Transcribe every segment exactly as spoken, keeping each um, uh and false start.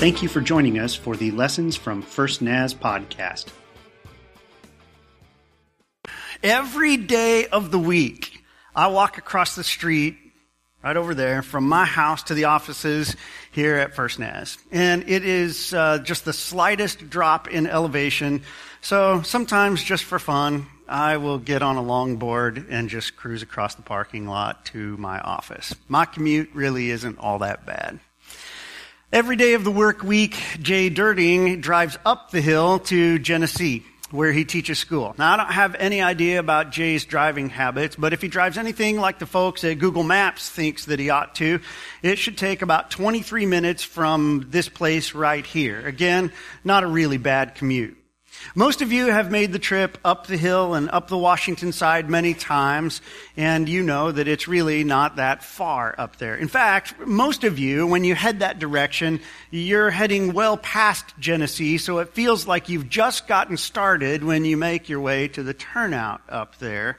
Thank you for joining us for the Lessons from First Naz podcast. Every day of the week, I walk across the street right over there from my house to the offices here at First Naz. And it is uh, just the slightest drop in elevation. So sometimes just for fun, I will get on a longboard and just cruise across the parking lot to my office. My commute really isn't all that bad. Every day of the work week, Jay Derting drives up the hill to Genesee, where he teaches school. Now, I don't have any idea about Jay's driving habits, but if he drives anything like the folks at Google Maps thinks that he ought to, it should take about twenty-three minutes from this place right here. Again, not a really bad commute. Most of you have made the trip up the hill and up the Washington side many times, and you know that it's really not that far up there. In fact, most of you, when you head that direction, you're heading well past Genesee, so it feels like you've just gotten started when you make your way to the turnout up there.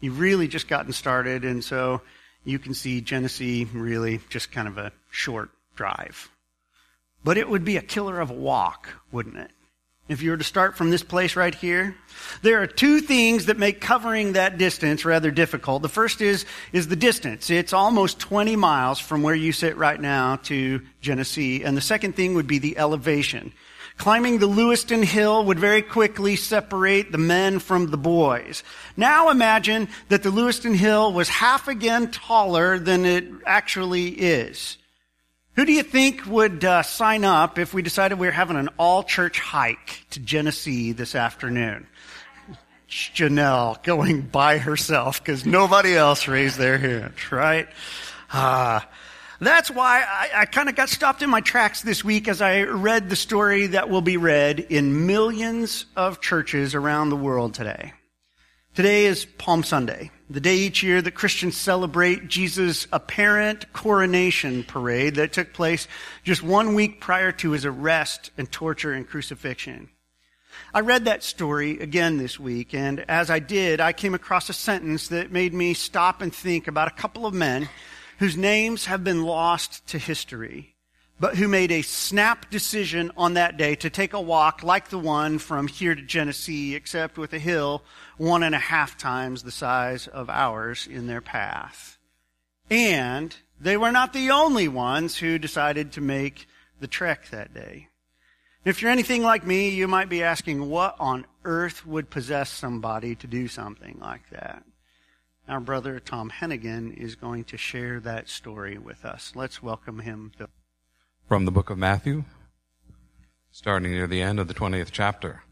You've really just gotten started, and so you can see Genesee really just kind of a short drive. But it would be a killer of a walk, wouldn't it? If you were to start from this place right here, there are two things that make covering that distance rather difficult. The first is is the distance. It's almost twenty miles from where you sit right now to Genesee. And the second thing would be the elevation. Climbing the Lewiston Hill would very quickly separate the men from the boys. Now imagine that the Lewiston Hill was half again taller than it actually is. Who do you think would uh, sign up if we decided we were having an all-church hike to Genesee this afternoon? Janelle going by herself because nobody else raised their hand, right? Uh, that's why I, I kind of got stopped in my tracks this week as I read the story that will be read in millions of churches around the world today. Today is Palm Sunday, the day each year that Christians celebrate Jesus' apparent coronation parade that took place just one week prior to his arrest and torture and crucifixion. I read that story again this week, and as I did, I came across a sentence that made me stop and think about a couple of men whose names have been lost to history, but who made a snap decision on that day to take a walk like the one from here to Genesee, except with a hill one and a half times the size of ours in their path. And they were not the only ones who decided to make the trek that day. If you're anything like me, you might be asking, what on earth would possess somebody to do something like that? Our brother Tom Hennigan is going to share that story with us. Let's welcome him to... From the book of Matthew, starting near the end of the twentieth chapter.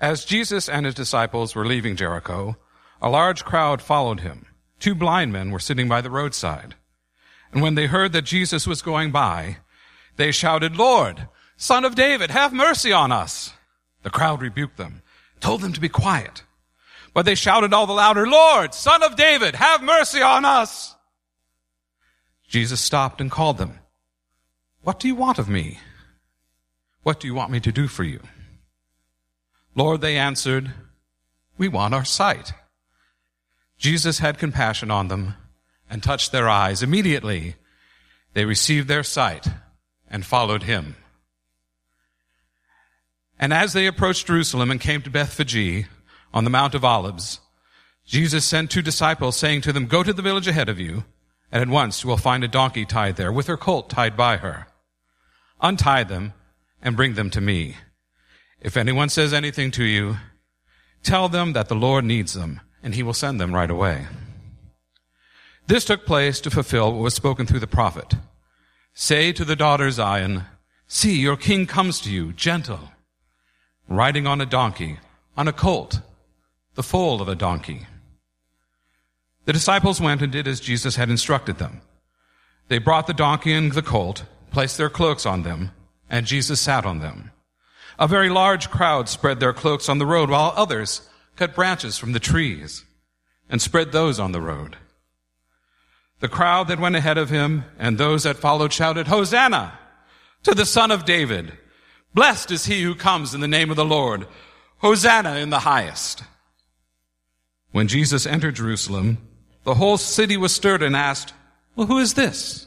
As Jesus and his disciples were leaving Jericho, a large crowd followed him. Two blind men were sitting by the roadside. And when they heard that Jesus was going by, they shouted, "Lord, Son of David, have mercy on us." The crowd rebuked them, told them to be quiet. But they shouted all the louder, "Lord, Son of David, have mercy on us." Jesus stopped and called them. "What do you want of me? What do you want me to do for you?" "Lord," they answered, "we want our sight." Jesus had compassion on them and touched their eyes. Immediately, they received their sight and followed him. And as they approached Jerusalem and came to Bethphage on the Mount of Olives, Jesus sent two disciples, saying to them, "Go to the village ahead of you, and at once you will find a donkey tied there with her colt tied by her. Untie them and bring them to me. If anyone says anything to you, tell them that the Lord needs them, and he will send them right away." This took place to fulfill what was spoken through the prophet. "Say to the daughter Zion, see, your king comes to you, gentle, riding on a donkey, on a colt, the foal of a donkey." The disciples went and did as Jesus had instructed them. They brought the donkey and the colt, placed their cloaks on them, and Jesus sat on them. A very large crowd spread their cloaks on the road, while others cut branches from the trees and spread those on the road. The crowd that went ahead of him and those that followed shouted, "Hosanna to the Son of David! Blessed is he who comes in the name of the Lord! Hosanna in the highest!" When Jesus entered Jerusalem, the whole city was stirred and asked, "Well, who is this?"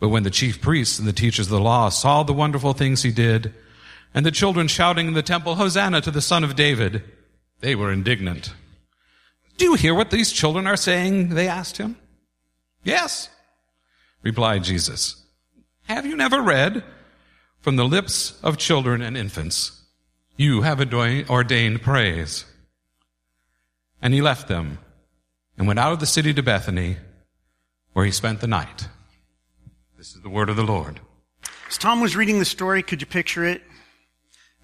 But when the chief priests and the teachers of the law saw the wonderful things he did, and the children shouting in the temple, "Hosanna to the Son of David," they were indignant. "Do you hear what these children are saying?" they asked him. "Yes," replied Jesus. "Have you never read, 'From the lips of children and infants, you have ordained praise'?" And he left them and went out of the city to Bethany, where he spent the night. This is the word of the Lord. As Tom was reading the story, could you picture it?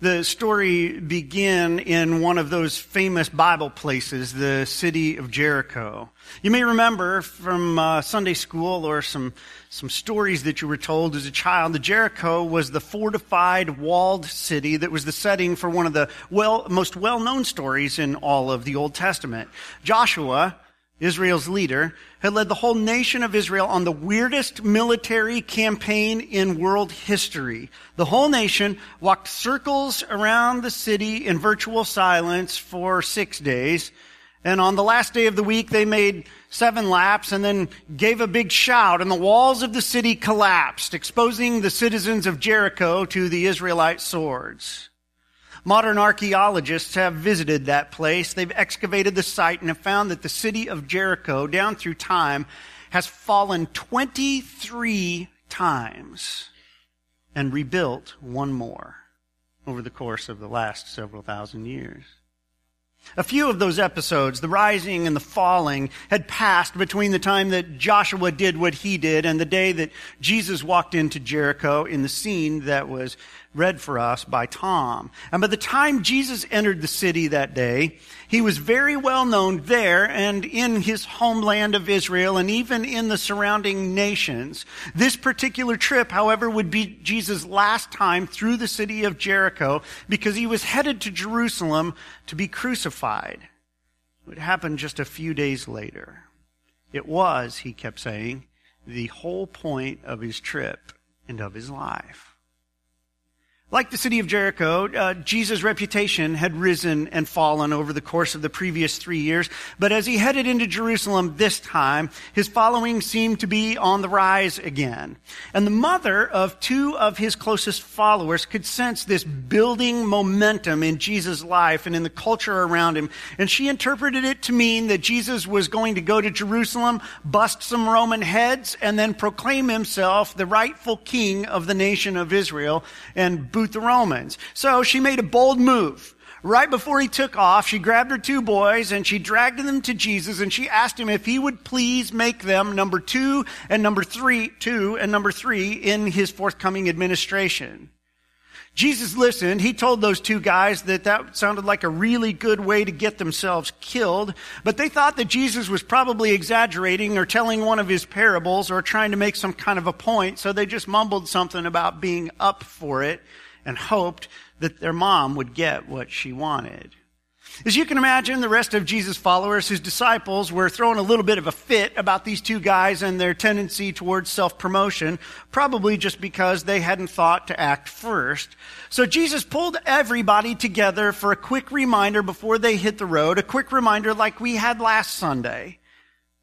The story began in one of those famous Bible places, the city of Jericho. You may remember from uh, Sunday school or some some stories that you were told as a child, that Jericho was the fortified, walled city that was the setting for one of the well most well-known stories in all of the Old Testament. Joshua, Israel's leader, had led the whole nation of Israel on the weirdest military campaign in world history. The whole nation walked circles around the city in virtual silence for six days. And on the last day of the week, they made seven laps and then gave a big shout, and the walls of the city collapsed, exposing the citizens of Jericho to the Israelite swords. Modern archaeologists have visited that place. They've excavated the site and have found that the city of Jericho, down through time, has fallen twenty-three times and rebuilt one more over the course of the last several thousand years. A few of those episodes, the rising and the falling, had passed between the time that Joshua did what he did and the day that Jesus walked into Jericho in the scene that was read for us by Tom. And by the time Jesus entered the city that day, he was very well known there and in his homeland of Israel and even in the surrounding nations. This particular trip, however, would be Jesus' last time through the city of Jericho, because he was headed to Jerusalem to be crucified. It would happen just a few days later. It was, he kept saying, the whole point of his trip and of his life. Like the city of Jericho, uh, Jesus' reputation had risen and fallen over the course of the previous three years. But as he headed into Jerusalem this time, his following seemed to be on the rise again. And the mother of two of his closest followers could sense this building momentum in Jesus' life and in the culture around him. And she interpreted it to mean that Jesus was going to go to Jerusalem, bust some Roman heads, and then proclaim himself the rightful king of the nation of Israel and the Romans. So she made a bold move. Right before he took off, she grabbed her two boys and she dragged them to Jesus, and she asked him if he would please make them number two and number three, two and number three in his forthcoming administration. Jesus listened. He told those two guys that that sounded like a really good way to get themselves killed, but they thought that Jesus was probably exaggerating or telling one of his parables or trying to make some kind of a point, so they just mumbled something about being up for it and hoped that their mom would get what she wanted. As you can imagine, the rest of Jesus' followers, his disciples, were throwing a little bit of a fit about these two guys and their tendency towards self-promotion, probably just because they hadn't thought to act first. So Jesus pulled everybody together for a quick reminder before they hit the road, a quick reminder like we had last Sunday,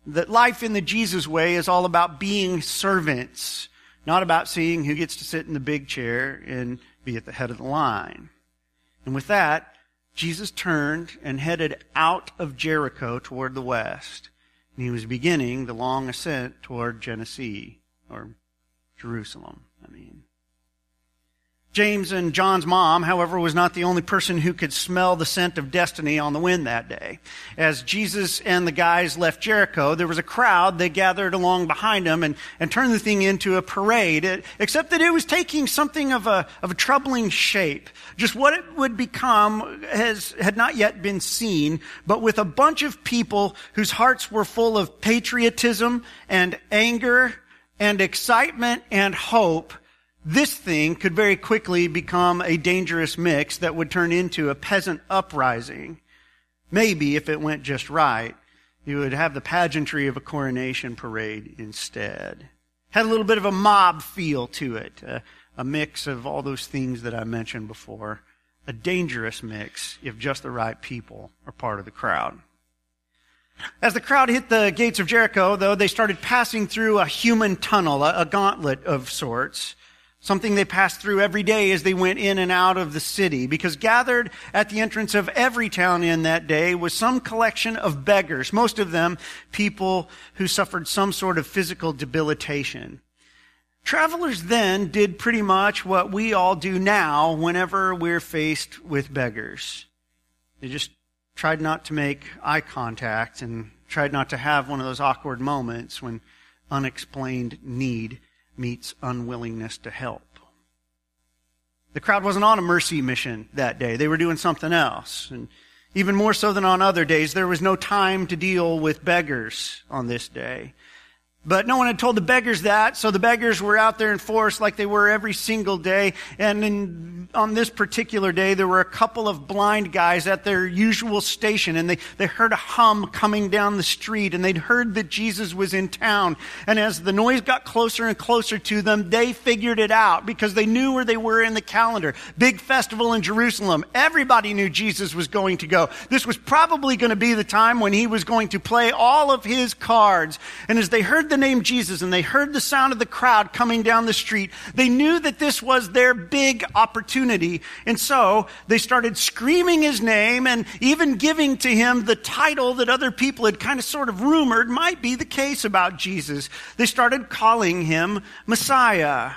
that life in the Jesus way is all about being servants, not about seeing who gets to sit in the big chair and be at the head of the line. And with that, Jesus turned and headed out of Jericho toward the west, and he was beginning the long ascent toward Genesee, or Jerusalem, I mean. James and John's mom, however, was not the only person who could smell the scent of destiny on the wind that day. As Jesus and the guys left Jericho, there was a crowd that gathered along behind them and, and turned the thing into a parade, it, except that it was taking something of a, of a troubling shape. Just what it would become has, had not yet been seen, but with a bunch of people whose hearts were full of patriotism and anger and excitement and hope, this thing could very quickly become a dangerous mix that would turn into a peasant uprising. Maybe if it went just right, you would have the pageantry of a coronation parade instead. Had a little bit of a mob feel to it, a, a mix of all those things that I mentioned before. A dangerous mix if just the right people are part of the crowd. As the crowd hit the gates of Jericho, though, they started passing through a human tunnel, a, a gauntlet of sorts, something they passed through every day as they went in and out of the city, because gathered at the entrance of every town in that day was some collection of beggars, most of them people who suffered some sort of physical debilitation. Travelers then did pretty much what we all do now whenever we're faced with beggars. They just tried not to make eye contact and tried not to have one of those awkward moments when unexplained need meets unwillingness to help. The crowd wasn't on a mercy mission that day. They were doing something else. And even more so than on other days, there was no time to deal with beggars on this day. But no one had told the beggars that, so the beggars were out there in force like they were every single day. And in, on this particular day, there were a couple of blind guys at their usual station, and they, they heard a hum coming down the street, and they'd heard that Jesus was in town. And as the noise got closer and closer to them, they figured it out because they knew where they were in the calendar. Big festival in Jerusalem. Everybody knew Jesus was going to go. This was probably going to be the time when he was going to play all of his cards. And as they heard the name Jesus and they heard the sound of the crowd coming down the street, they knew that this was their big opportunity. And so they started screaming his name and even giving to him the title that other people had kind of sort of rumored might be the case about Jesus. They started calling him Messiah.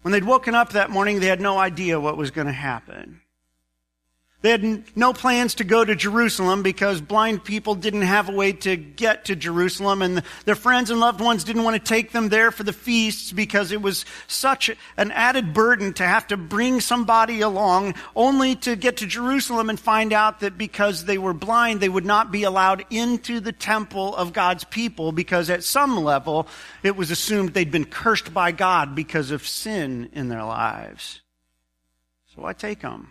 When they'd woken up that morning, they had no idea what was going to happen. They had no plans to go to Jerusalem because blind people didn't have a way to get to Jerusalem, and their friends and loved ones didn't want to take them there for the feasts because it was such an added burden to have to bring somebody along only to get to Jerusalem and find out that because they were blind, they would not be allowed into the temple of God's people because at some level, it was assumed they'd been cursed by God because of sin in their lives. So I take them.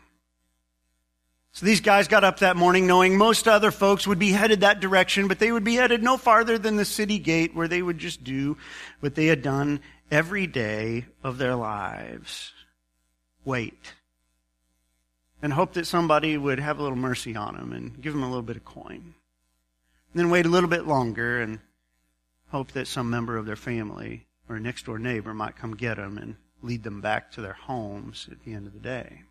So these guys got up that morning knowing most other folks would be headed that direction, but they would be headed no farther than the city gate where they would just do what they had done every day of their lives. Wait. And hope that somebody would have a little mercy on them and give them a little bit of coin. And then wait a little bit longer and hope that some member of their family or next door neighbor might come get them and lead them back to their homes at the end of the day.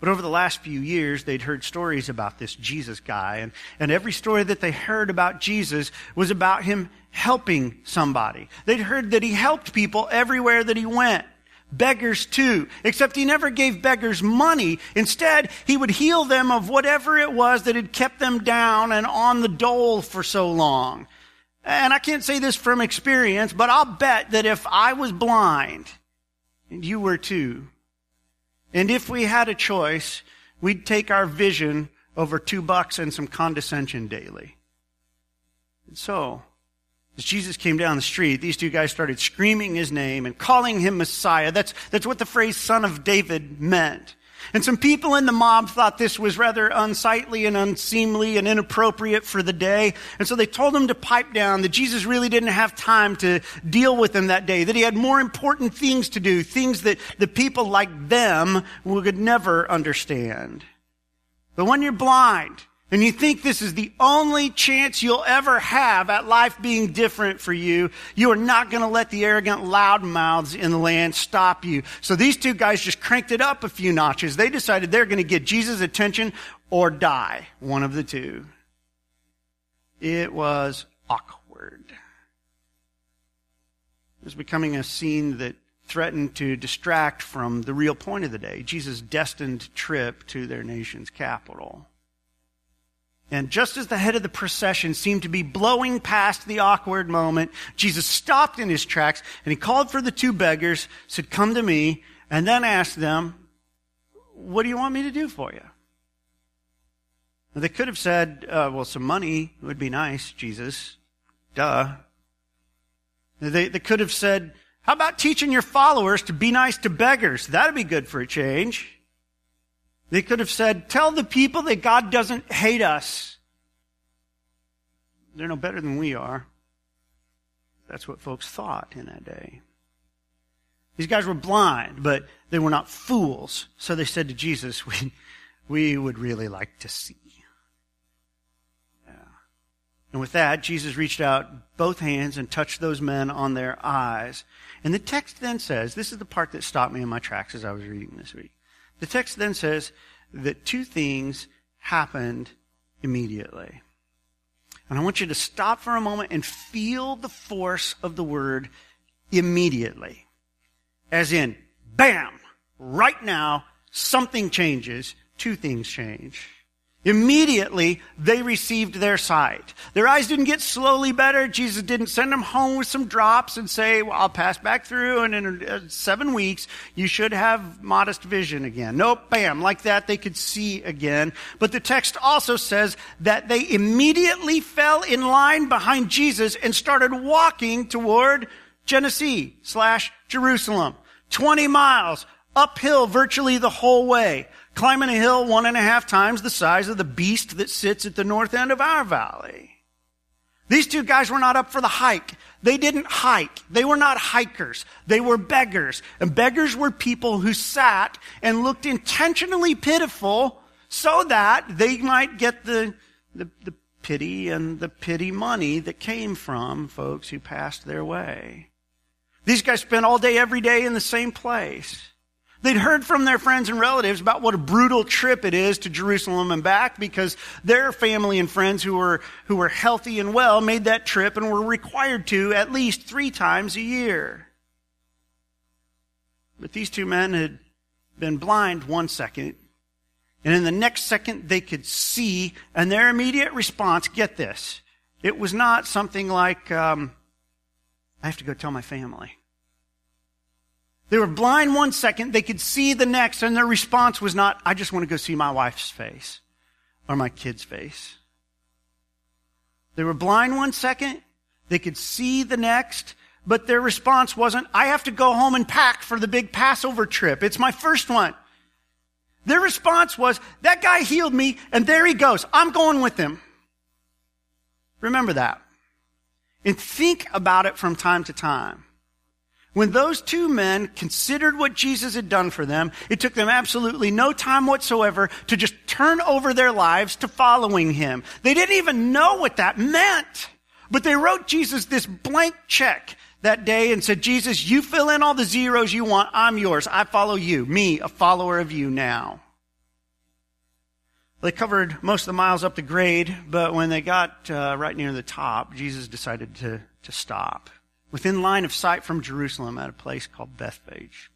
But over the last few years, they'd heard stories about this Jesus guy. And, and every story that they heard about Jesus was about him helping somebody. They'd heard that he helped people everywhere that he went. Beggars too. Except he never gave beggars money. Instead, he would heal them of whatever it was that had kept them down and on the dole for so long. And I can't say this from experience, but I'll bet that if I was blind, and you were too, and if we had a choice, we'd take our vision over two bucks and some condescension daily. And so, as Jesus came down the street, these two guys started screaming his name and calling him Messiah. That's, that's what the phrase Son of David meant. And some people in the mob thought this was rather unsightly and unseemly and inappropriate for the day. And so they told him to pipe down, that Jesus really didn't have time to deal with them that day, that he had more important things to do, things that the people like them would never understand. But when you're blind and you think this is the only chance you'll ever have at life being different for you, you are not going to let the arrogant loudmouths in the land stop you. So these two guys just cranked it up a few notches. They decided they're going to get Jesus' attention or die. One of the two. It was awkward. It was becoming a scene that threatened to distract from the real point of the day, Jesus' destined trip to their nation's capital. And just as the head of the procession seemed to be blowing past the awkward moment, Jesus stopped in his tracks and he called for the two beggars, said, "Come to me," and then asked them, "What do you want me to do for you?" Now, they could have said, uh, "Well, some money would be nice, Jesus." Duh. They, they could have said, how about teaching your followers to be nice to beggars? That'd be good for a change. They could have said, tell the people that God doesn't hate us. They're no better than we are. That's what folks thought in that day. These guys were blind, but they were not fools. So they said to Jesus, we, we would really like to see. Yeah. And with that, Jesus reached out both hands and touched those men on their eyes. And the text then says, this is the part that stopped me in my tracks as I was reading this week. The text then says that two things happened immediately. And I want you to stop for a moment and feel the force of the word immediately. As in, bam, right now, something changes, two things change. Immediately, they received their sight. Their eyes didn't get slowly better. Jesus didn't send them home with some drops and say, well, I'll pass back through, and in seven weeks, you should have modest vision again. Nope, bam, like that, they could see again. But the text also says that they immediately fell in line behind Jesus and started walking toward Genesee slash Jerusalem. twenty miles, uphill virtually the whole way. Climbing a hill one and a half times the size of the beast that sits at the north end of our valley. These two guys were not up for the hike. They didn't hike. They were not hikers. They were beggars. And beggars were people who sat and looked intentionally pitiful so that they might get the, the, the pity and the pity money that came from folks who passed their way. These guys spent all day, every day in the same place. They'd heard from their friends and relatives about what a brutal trip it is to Jerusalem and back because their family and friends who were who were healthy and well made that trip and were required to at least three times a year. But these two men had been blind one second, and in the next second they could see, and their immediate response, get this, it was not something like, um, I have to go tell my family. They were blind one second, they could see the next, and their response was not, I just want to go see my wife's face or my kid's face. They were blind one second, they could see the next, but their response wasn't, I have to go home and pack for the big Passover trip. It's my first one. Their response was, that guy healed me, and there he goes. I'm going with him. Remember that. And think about it from time to time. When those two men considered what Jesus had done for them, it took them absolutely no time whatsoever to just turn over their lives to following him. They didn't even know what that meant. But they wrote Jesus this blank check that day and said, Jesus, you fill in all the zeros you want. I'm yours. I follow you. Me, a follower of you now. They covered most of the miles up the grade, but when they got uh, right near the top, Jesus decided to, to stop. Within line of sight from Jerusalem at a place called Bethphage.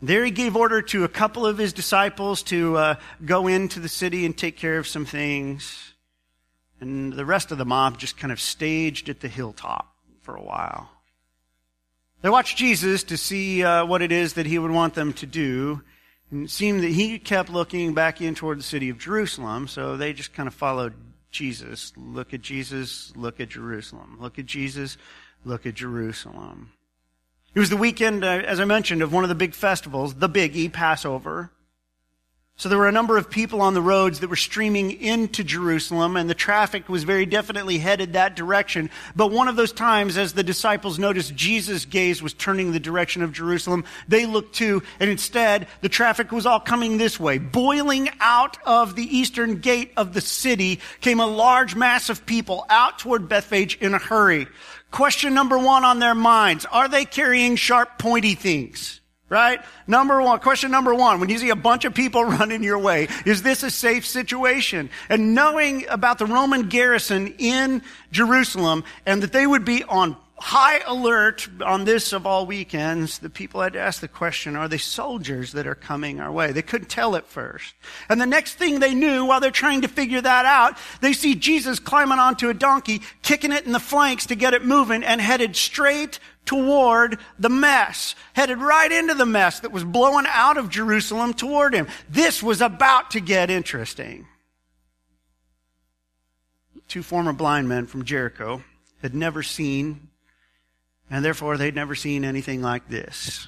There he gave order to a couple of his disciples to uh, go into the city and take care of some things. And the rest of the mob just kind of staged at the hilltop for a while. They watched Jesus to see uh, what it is that he would want them to do. And it seemed that he kept looking back in toward the city of Jerusalem, so they just kind of followed Jesus. Look at Jesus, look at Jerusalem. Look at Jesus, look at Jerusalem. It was the weekend, uh, as I mentioned, of one of the big festivals, the biggie, Passover. So there were a number of people on the roads that were streaming into Jerusalem, and the traffic was very definitely headed that direction. But one of those times, as the disciples noticed Jesus' gaze was turning the direction of Jerusalem, they looked too, and instead, the traffic was all coming this way. Boiling out of the eastern gate of the city came a large mass of people out toward Bethphage in a hurry. Question number one on their minds, are they carrying sharp, pointy things? Right? Number one, question number one, when you see a bunch of people running your way, is this a safe situation? And knowing about the Roman garrison in Jerusalem and that they would be on high alert on this of all weekends, the people had to ask the question, are they soldiers that are coming our way? They couldn't tell at first. And the next thing they knew, while they're trying to figure that out, they see Jesus climbing onto a donkey, kicking it in the flanks to get it moving, and headed straight toward the mess, headed right into the mess that was blowing out of Jerusalem toward him. This was about to get interesting. Two former blind men from Jericho had never seen and therefore they'd never seen anything like this.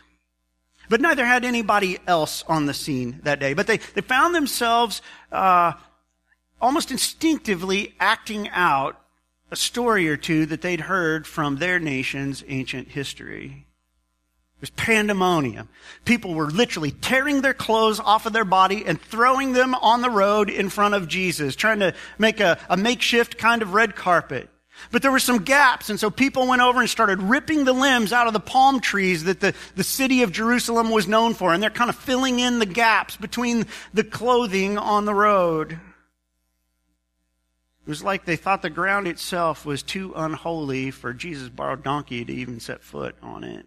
But neither had anybody else on the scene that day. But they, they found themselves uh almost instinctively acting out a story or two that they'd heard from their nation's ancient history. It was pandemonium. People were literally tearing their clothes off of their body and throwing them on the road in front of Jesus, trying to make a, a makeshift kind of red carpet. But there were some gaps, and so people went over and started ripping the limbs out of the palm trees that the, the city of Jerusalem was known for, and they're kind of filling in the gaps between the clothing on the road. It was like they thought the ground itself was too unholy for Jesus' borrowed donkey to even set foot on it.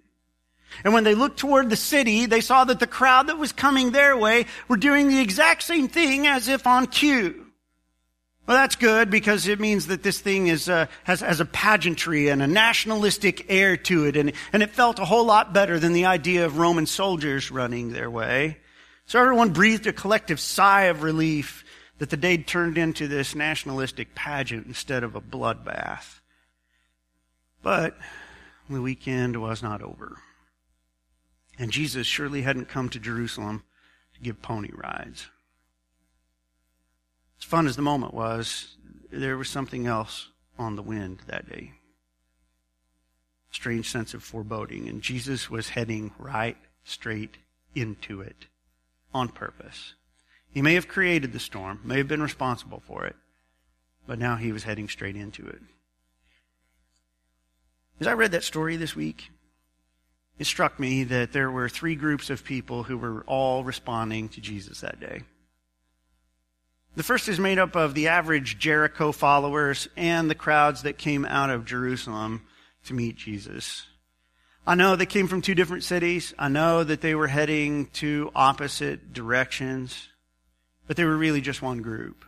And when they looked toward the city, they saw that the crowd that was coming their way were doing the exact same thing as if on cue. Well, that's good, because it means that this thing is uh, has, has a pageantry and a nationalistic air to it, and, and it felt a whole lot better than the idea of Roman soldiers running their way. So everyone breathed a collective sigh of relief that the day turned into this nationalistic pageant instead of a bloodbath. But the weekend was not over, and Jesus surely hadn't come to Jerusalem to give pony rides. As fun as the moment was, there was something else on the wind that day. A strange sense of foreboding, and Jesus was heading right straight into it on purpose. He may have created the storm, may have been responsible for it, but now he was heading straight into it. As I read that story this week, it struck me that there were three groups of people who were all responding to Jesus that day. The first is made up of the average Jericho followers and the crowds that came out of Jerusalem to meet Jesus. I know they came from two different cities. I know that they were heading two opposite directions, but they were really just one group.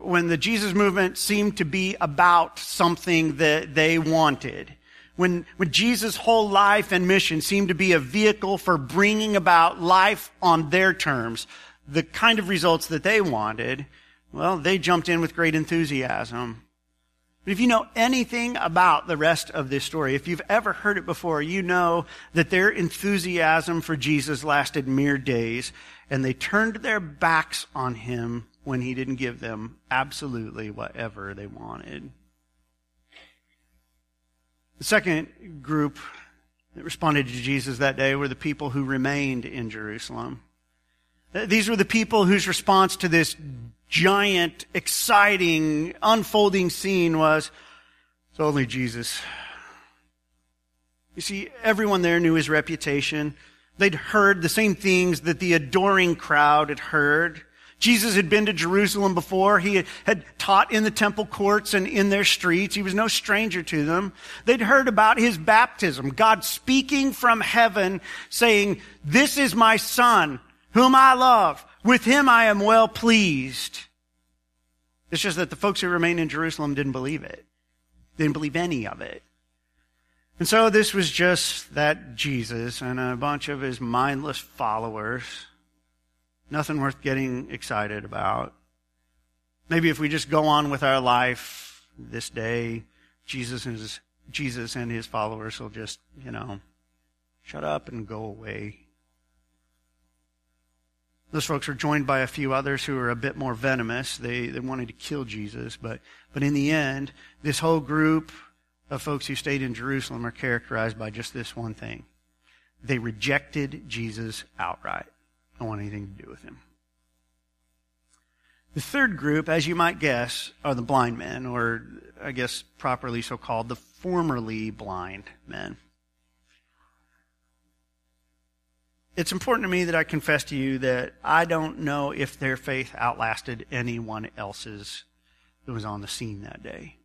When the Jesus movement seemed to be about something that they wanted, when, when Jesus' whole life and mission seemed to be a vehicle for bringing about life on their terms, the kind of results that they wanted, well, they jumped in with great enthusiasm. But if you know anything about the rest of this story, if you've ever heard it before, you know that their enthusiasm for Jesus lasted mere days, and they turned their backs on him when he didn't give them absolutely whatever they wanted. The second group that responded to Jesus that day were the people who remained in Jerusalem. These were the people whose response to this giant, exciting, unfolding scene was, it's only Jesus. You see, everyone there knew his reputation. They'd heard the same things that the adoring crowd had heard. Jesus had been to Jerusalem before. He had taught in the temple courts and in their streets. He was no stranger to them. They'd heard about his baptism, God speaking from heaven, saying, "This is my son, whom I love, with him I am well pleased." It's just that the folks who remained in Jerusalem didn't believe it. They didn't believe any of it. And so this was just that Jesus and a bunch of his mindless followers. Nothing worth getting excited about. Maybe if we just go on with our life this day, Jesus and his, Jesus and his followers will just, you know, shut up and go away. Those folks were joined by a few others who were a bit more venomous. They they wanted to kill Jesus, but but in the end, this whole group of folks who stayed in Jerusalem are characterized by just this one thing. They rejected Jesus outright. Don't want anything to do with him. The third group, as you might guess, are the blind men, or I guess properly so called, the formerly blind men. It's important to me that I confess to you that I don't know if their faith outlasted anyone else's that was on the scene that day.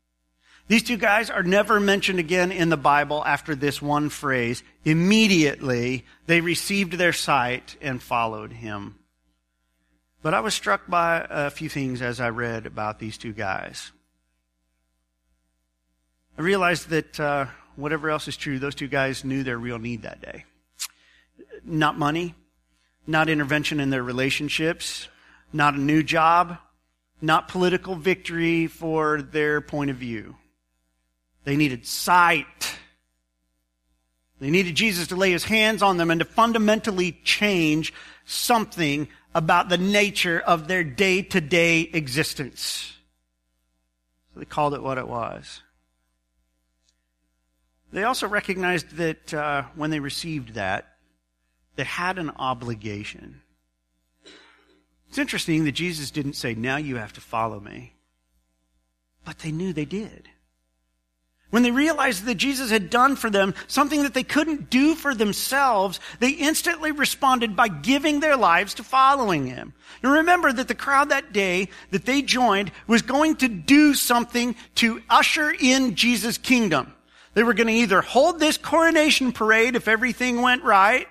These two guys are never mentioned again in the Bible after this one phrase. Immediately, they received their sight and followed him. But I was struck by a few things as I read about these two guys. I realized that uh, whatever else is true, those two guys knew their real need that day. Not money, not intervention in their relationships, not a new job, not political victory for their point of view. They needed sight. They needed Jesus to lay his hands on them and to fundamentally change something about the nature of their day-to-day existence. So they called it what it was. They also recognized that uh, when they received that, they had an obligation. It's interesting that Jesus didn't say, now you have to follow me. But they knew they did. When they realized that Jesus had done for them something that they couldn't do for themselves, they instantly responded by giving their lives to following him. And remember that the crowd that day that they joined was going to do something to usher in Jesus' kingdom. They were going to either hold this coronation parade if everything went right,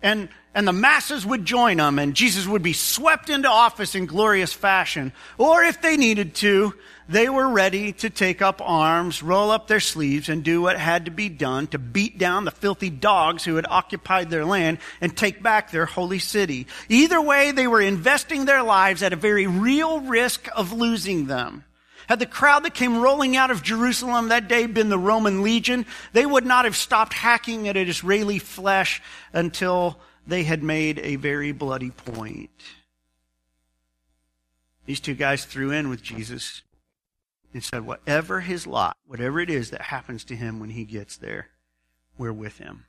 and and the masses would join them, and Jesus would be swept into office in glorious fashion. Or if they needed to, they were ready to take up arms, roll up their sleeves, and do what had to be done to beat down the filthy dogs who had occupied their land and take back their holy city. Either way, they were investing their lives at a very real risk of losing them. Had the crowd that came rolling out of Jerusalem that day been the Roman legion, they would not have stopped hacking at Israeli flesh until they had made a very bloody point. These two guys threw in with Jesus and said, whatever his lot, whatever it is that happens to him when he gets there, we're with him.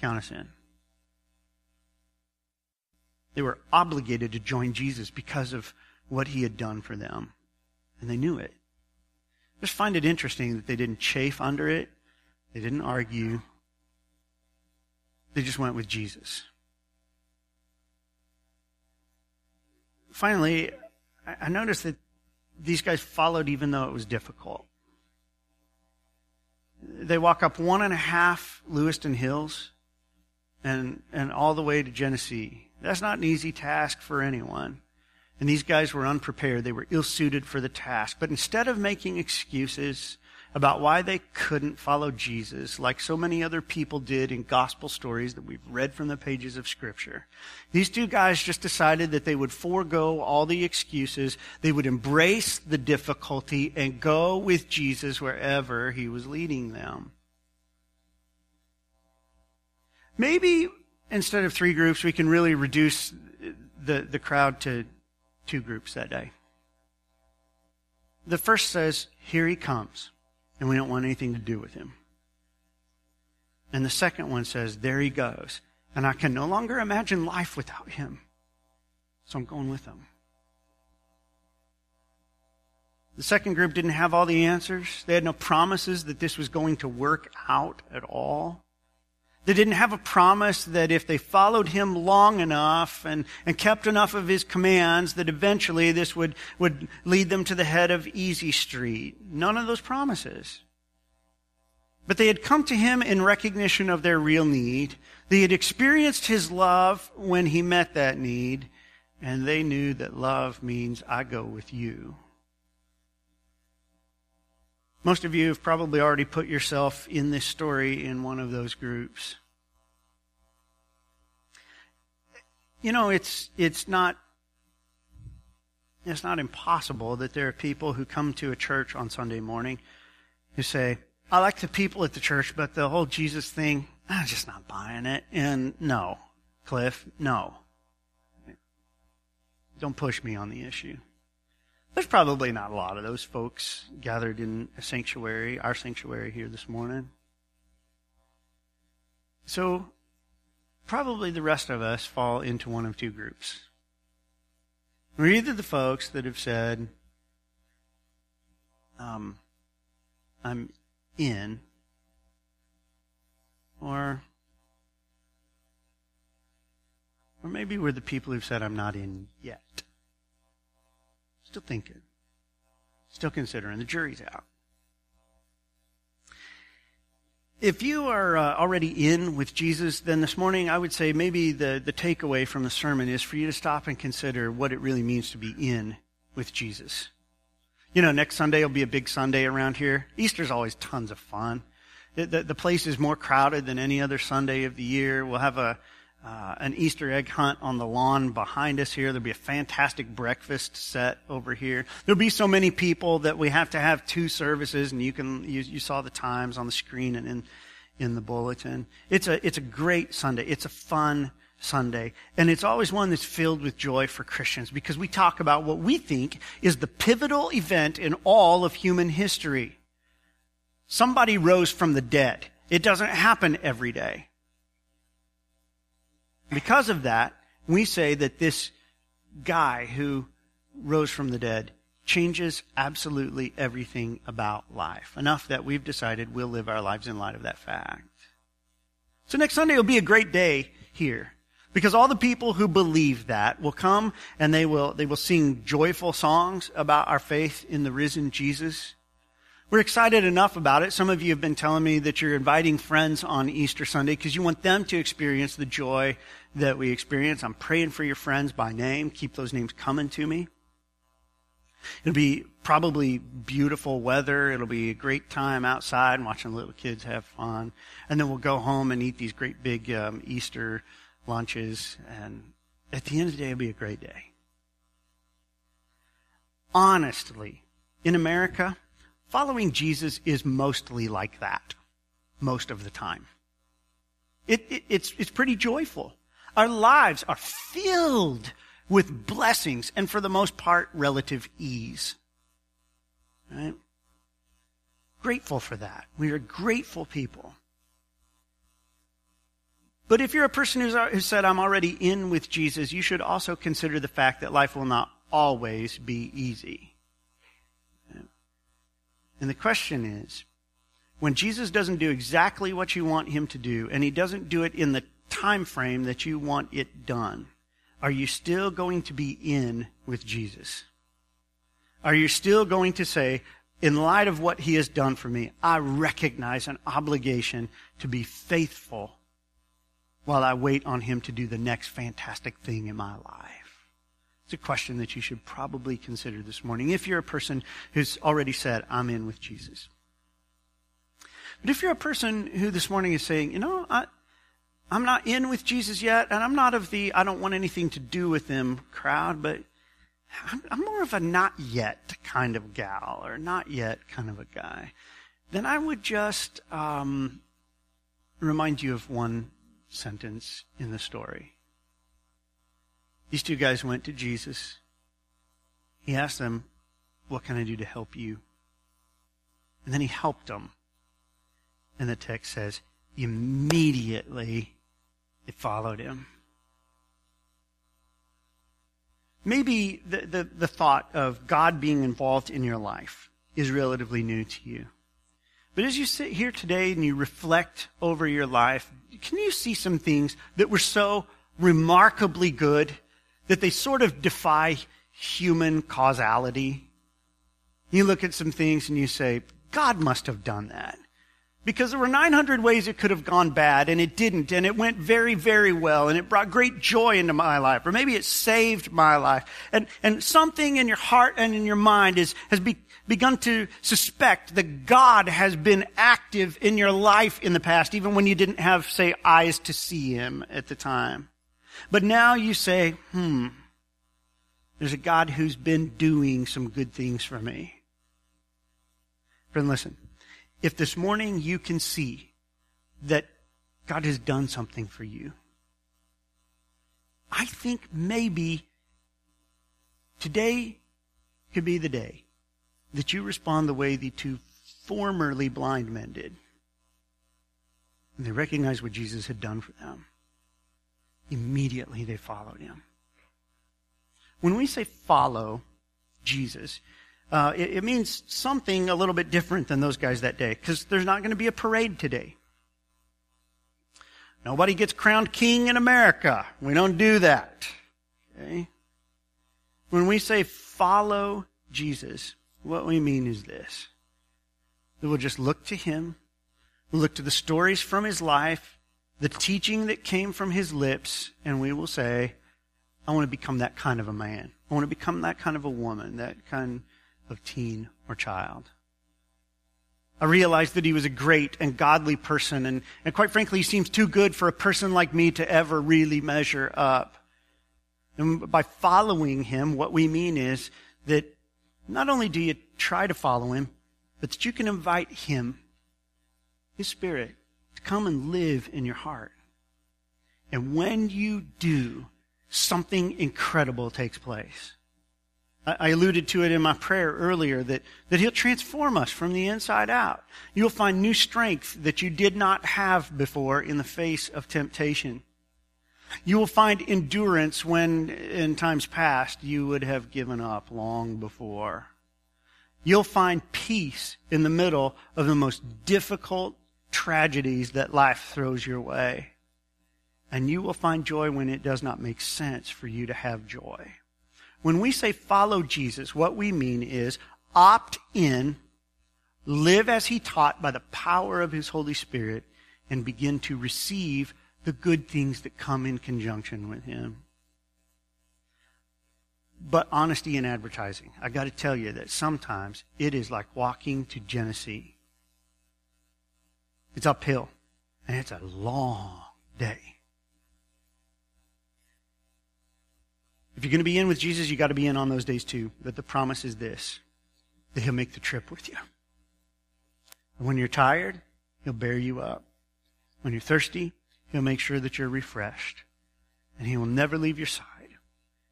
Count us in. They were obligated to join Jesus because of what he had done for them. And they knew it. I just find it interesting that they didn't chafe under it. They didn't argue. They just went with Jesus. Finally, I noticed that these guys followed even though it was difficult. They walk up one and a half Lewiston Hills and, and all the way to Genesee. That's not an easy task for anyone. And these guys were unprepared. They were ill-suited for the task. But instead of making excuses about why they couldn't follow Jesus, like so many other people did in gospel stories that we've read from the pages of Scripture, these two guys just decided that they would forego all the excuses, they would embrace the difficulty, and go with Jesus wherever he was leading them. Maybe instead of three groups, we can really reduce the, the crowd to two groups that day. The first says, here he comes, and we don't want anything to do with him. And the second one says, there he goes, and I can no longer imagine life without him, so I'm going with him. The second group didn't have all the answers. They had no promises that this was going to work out at all. They didn't have a promise that if they followed him long enough and, and kept enough of his commands that eventually this would, would lead them to the head of Easy Street. None of those promises. But they had come to him in recognition of their real need. They had experienced his love when he met that need, and they knew that love means I go with you. Most of you have probably already put yourself in this story in one of those groups. You know, it's it's not it's not impossible that there are people who come to a church on Sunday morning who say, I like the people at the church, but the whole Jesus thing, I'm just not buying it. And no, Cliff, no. Don't push me on the issue. There's probably not a lot of those folks gathered in a sanctuary, our sanctuary here this morning. So probably the rest of us fall into one of two groups. We're either the folks that have said, um, I'm in, or, or maybe we're the people who've said I'm not in yet. Still thinking, still considering. The jury's out. If you are uh, already in with Jesus, then this morning I would say maybe the, the takeaway from the sermon is for you to stop and consider what it really means to be in with Jesus. You know, next Sunday will be a big Sunday around here. Easter's always tons of fun. The, the, the place is more crowded than any other Sunday of the year. We'll have a Uh, an Easter egg hunt on the lawn behind us here. There'll be a fantastic breakfast set over here. There'll be so many people that we have to have two services, and you can you, you saw the times on the screen and in in the bulletin. It's a, it's a great Sunday. It's a fun Sunday. And it's always one that's filled with joy for Christians because we talk about what we think is the pivotal event in all of human history. Somebody rose from the dead. It doesn't happen every day. Because of that, we say that this guy who rose from the dead changes absolutely everything about life, enough that we've decided we'll live our lives in light of that fact. So next Sunday will be a great day here, because all the people who believe that will come and they will they will sing joyful songs about our faith in the risen Jesus. We're excited enough about it. Some of you have been telling me that you're inviting friends on Easter Sunday because you want them to experience the joy that we experience. I'm praying for your friends by name. Keep those names coming to me. It'll be probably beautiful weather. It'll be a great time outside and watching little kids have fun. And then we'll go home and eat these great big um, Easter lunches. And at the end of the day, it'll be a great day. Honestly, in America, following Jesus is mostly like that most of the time. It, it, it's, it's pretty joyful. Our lives are filled with blessings, and for the most part, relative ease. Right? Grateful for that. We are grateful people. But if you're a person who's, who said, I'm already in with Jesus, you should also consider the fact that life will not always be easy. Right? And the question is, when Jesus doesn't do exactly what you want him to do, and he doesn't do it in the time frame that you want it done, are you still going to be in with Jesus? Are you still going to say, in light of what he has done for me, I recognize an obligation to be faithful while I wait on him to do the next fantastic thing in my life? It's a question that you should probably consider this morning if you're a person who's already said, I'm in with Jesus. But if you're a person who this morning is saying, you know, I... I'm not in with Jesus yet, and I'm not of the I don't want anything to do with him crowd, but I'm, I'm more of a not yet kind of gal or not yet kind of a guy, then I would just um, remind you of one sentence in the story. These two guys went to Jesus. He asked them, what can I do to help you? And then he helped them. And the text says, immediately it followed him. Maybe the, the, the thought of God being involved in your life is relatively new to you. But as you sit here today and you reflect over your life, can you see some things that were so remarkably good that they sort of defy human causality? You look at some things and you say, God must have done that. Because there were nine hundred ways it could have gone bad, and it didn't, and it went very, very well, and it brought great joy into my life, or maybe it saved my life. And and something in your heart and in your mind is has be, begun to suspect that God has been active in your life in the past, even when you didn't have, say, eyes to see him at the time. But now you say, hmm, there's a God who's been doing some good things for me. Friend, listen. If this morning you can see that God has done something for you, I think maybe today could be the day that you respond the way the two formerly blind men did. And they recognized what Jesus had done for them. Immediately they followed him. When we say follow Jesus, Uh, it, it means something a little bit different than those guys that day, because there's not going to be a parade today. Nobody gets crowned king in America. We don't do that. Okay? When we say follow Jesus, what we mean is this. We will just look to him, we'll look to the stories from his life, the teaching that came from his lips, and we will say, I want to become that kind of a man. I want to become that kind of a woman, that kind of teen or child. I realized that he was a great and godly person, and, and quite frankly, he seems too good for a person like me to ever really measure up. And by following him, what we mean is that not only do you try to follow him, but that you can invite him, his Spirit, to to come and live in your heart. And when you do, something incredible takes place. I alluded to it in my prayer earlier that, that he'll transform us from the inside out. You'll find new strength that you did not have before in the face of temptation. You will find endurance when, in times past, you would have given up long before. You'll find peace in the middle of the most difficult tragedies that life throws your way. And you will find joy when it does not make sense for you to have joy. When we say follow Jesus, what we mean is opt in, live as he taught by the power of his Holy Spirit, and begin to receive the good things that come in conjunction with him. But honesty in advertising. I got to tell you that sometimes it is like walking to Genesee. It's uphill, and it's a long day. If you're going to be in with Jesus, you got to be in on those days too. But the promise is this, that he'll make the trip with you. And when you're tired, he'll bear you up. When you're thirsty, he'll make sure that you're refreshed. And he will never leave your side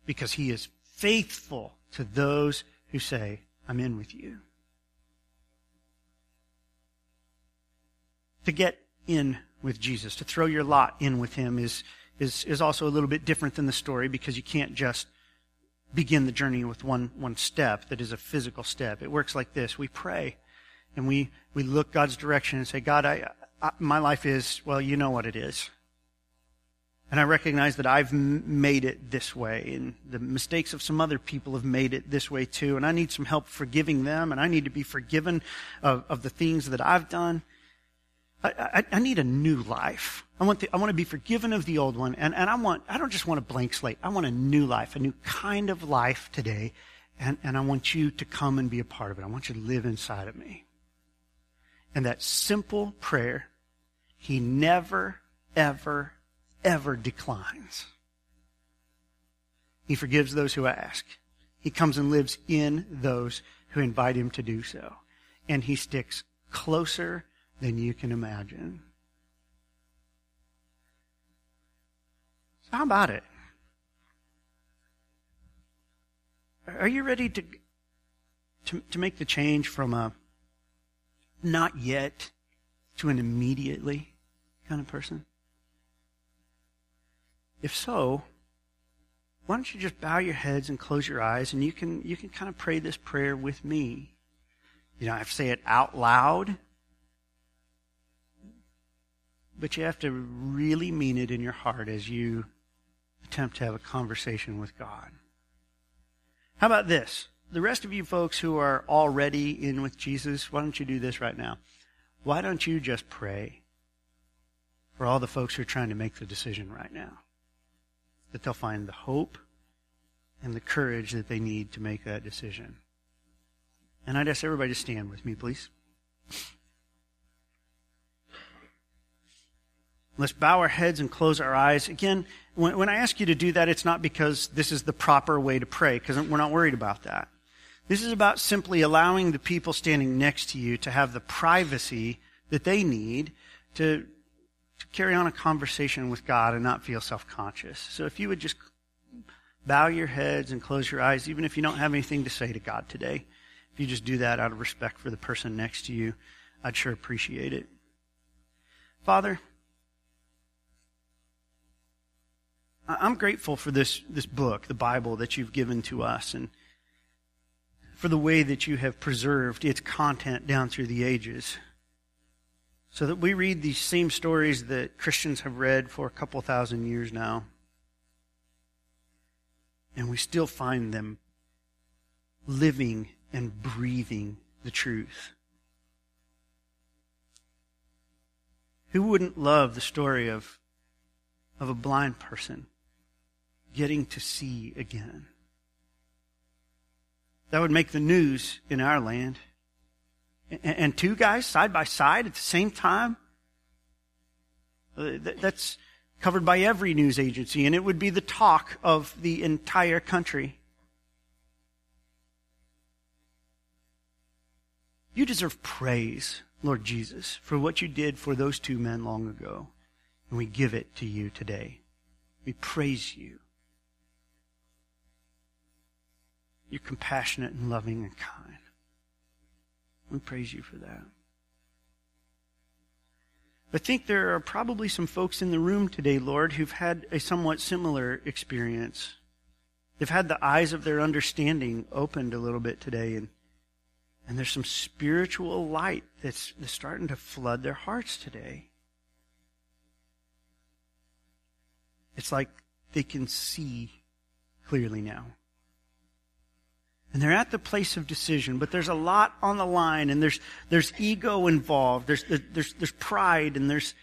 because he is faithful to those who say, I'm in with you. To get in with Jesus, to throw your lot in with him is Is, is also a little bit different than the story because you can't just begin the journey with one, one step that is a physical step. It works like this. We pray and we, we look God's direction and say, God, I, I my life is, well, you know what it is. And I recognize that I've m- made it this way and the mistakes of some other people have made it this way too. And I need some help forgiving them and I need to be forgiven of, of the things that I've done. I, I, I need a new life. I want, the, I want to be forgiven of the old one, and, and I want, I don't just want a blank slate. I want a new life, a new kind of life today, and, and I want you to come and be a part of it. I want you to live inside of me. And that simple prayer, he never, ever, ever declines. He forgives those who ask. He comes and lives in those who invite him to do so. And he sticks closer than you can imagine. So how about it? Are you ready to, to to make the change from a not yet to an immediately kind of person? If so, why don't you just bow your heads and close your eyes, and you can you can kind of pray this prayer with me. You don't have to say it out loud. But you have to really mean it in your heart as you attempt to have a conversation with God. How about this? The rest of you folks who are already in with Jesus, why don't you do this right now? Why don't you just pray for all the folks who are trying to make the decision right now, that they'll find the hope and the courage that they need to make that decision? And I'd ask everybody to stand with me, please. Let's bow our heads and close our eyes. Again, when, when I ask you to do that, it's not because this is the proper way to pray, because we're not worried about that. This is about simply allowing the people standing next to you to have the privacy that they need to, to carry on a conversation with God and not feel self-conscious. So if you would just bow your heads and close your eyes, even if you don't have anything to say to God today, if you just do that out of respect for the person next to you, I'd sure appreciate it. Father, I'm grateful for this, this book, the Bible, that you've given to us and for the way that you have preserved its content down through the ages so that we read these same stories that Christians have read for a couple thousand years now and we still find them living and breathing the truth. Who wouldn't love the story of, of a blind person getting to see again? That would make the news in our land. And two guys side by side at the same time? That's covered by every news agency, and it would be the talk of the entire country. You deserve praise Lord Jesus, for what you did for those two men long ago, and we give it to you today. We praise you. You're compassionate and loving and kind. We praise you for that. I think there are probably some folks in the room today, Lord, who've had a somewhat similar experience. They've had the eyes of their understanding opened a little bit today, and and there's some spiritual light that's, that's starting to flood their hearts today. It's like they can see clearly now. And they're at the place of decision, but there's a lot on the line, and there's there's ego involved, there's there's there's pride, and there's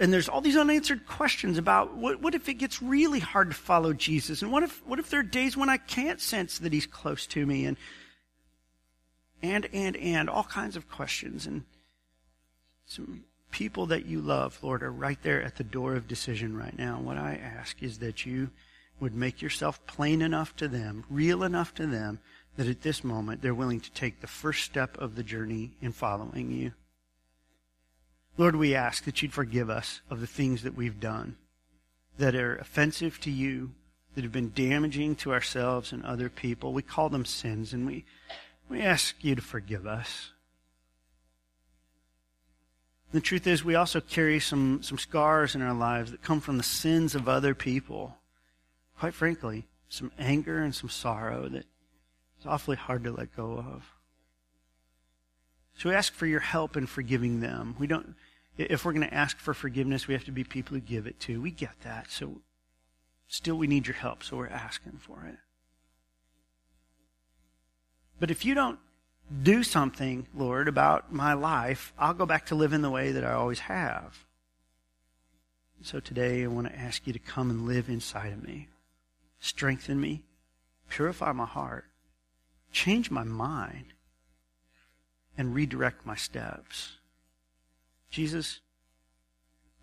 and there's all these unanswered questions about what what if it gets really hard to follow Jesus, and what if what if there are days when I can't sense that He's close to me, and and and and all kinds of questions, and some people that you love, Lord, are right there at the door of decision right now. What I ask is that you would make yourself plain enough to them, real enough to them, that at this moment they're willing to take the first step of the journey in following you. Lord, we ask that you'd forgive us of the things that we've done that are offensive to you, that have been damaging to ourselves and other people. We call them sins, and we, we ask you to forgive us. The truth is, we also carry some, some scars in our lives that come from the sins of other people. Quite frankly, some anger and some sorrow that it's awfully hard to let go of. So we ask for your help in forgiving them. We don't. If we're going to ask for forgiveness, we have to be people who give it to. We get that. So still we need your help, so we're asking for it. But if you don't do something, Lord, about my life, I'll go back to living the way that I always have. So today I want to ask you to come and live inside of me. Strengthen me, purify my heart, change my mind, and redirect my steps. Jesus,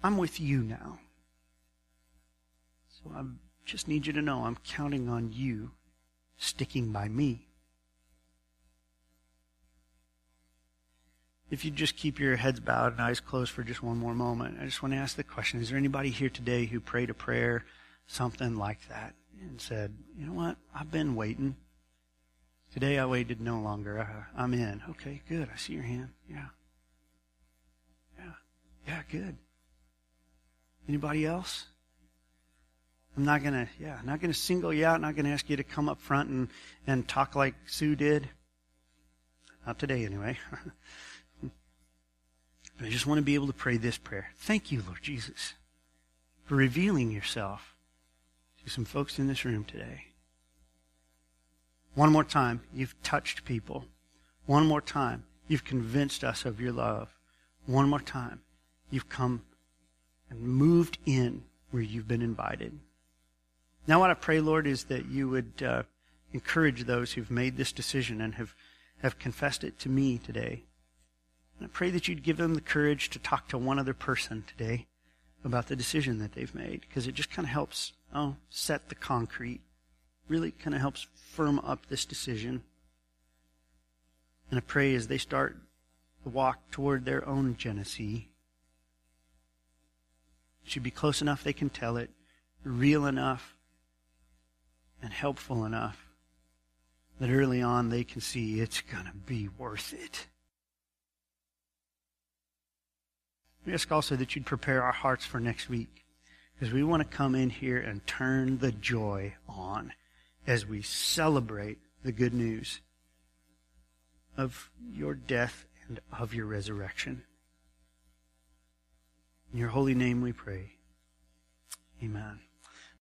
I'm with you now. So I just need you to know I'm counting on you sticking by me. If you just keep your heads bowed and eyes closed for just one more moment, I just want to ask the question, is there anybody here today who prayed a prayer, something like that, and said, you know what, I've been waiting. Today I waited no longer. I, I'm in. Okay, good. I see your hand. Yeah. Yeah. Yeah, good. Anybody else? I'm not going to, yeah, not going to single you out. Not going to ask you to come up front and, and talk like Sue did. Not today, anyway. But I just want to be able to pray this prayer. Thank you, Lord Jesus, for revealing yourself to some folks in this room today. One more time, you've touched people. One more time, you've convinced us of your love. One more time, you've come and moved in where you've been invited. Now what I pray, Lord, is that you would uh, encourage those who've made this decision and have, have confessed it to me today. And I pray that you'd give them the courage to talk to one other person today about the decision that they've made, because it just kind of helps oh, set the concrete, really kind of helps firm up this decision. And I pray as they start the walk toward their own Genesee, it should be close enough they can tell it, real enough, and helpful enough that early on they can see it's going to be worth it. We ask also that you'd prepare our hearts for next week, because we want to come in here and turn the joy on as we celebrate the good news of your death and of your resurrection. In your holy name we pray. Amen.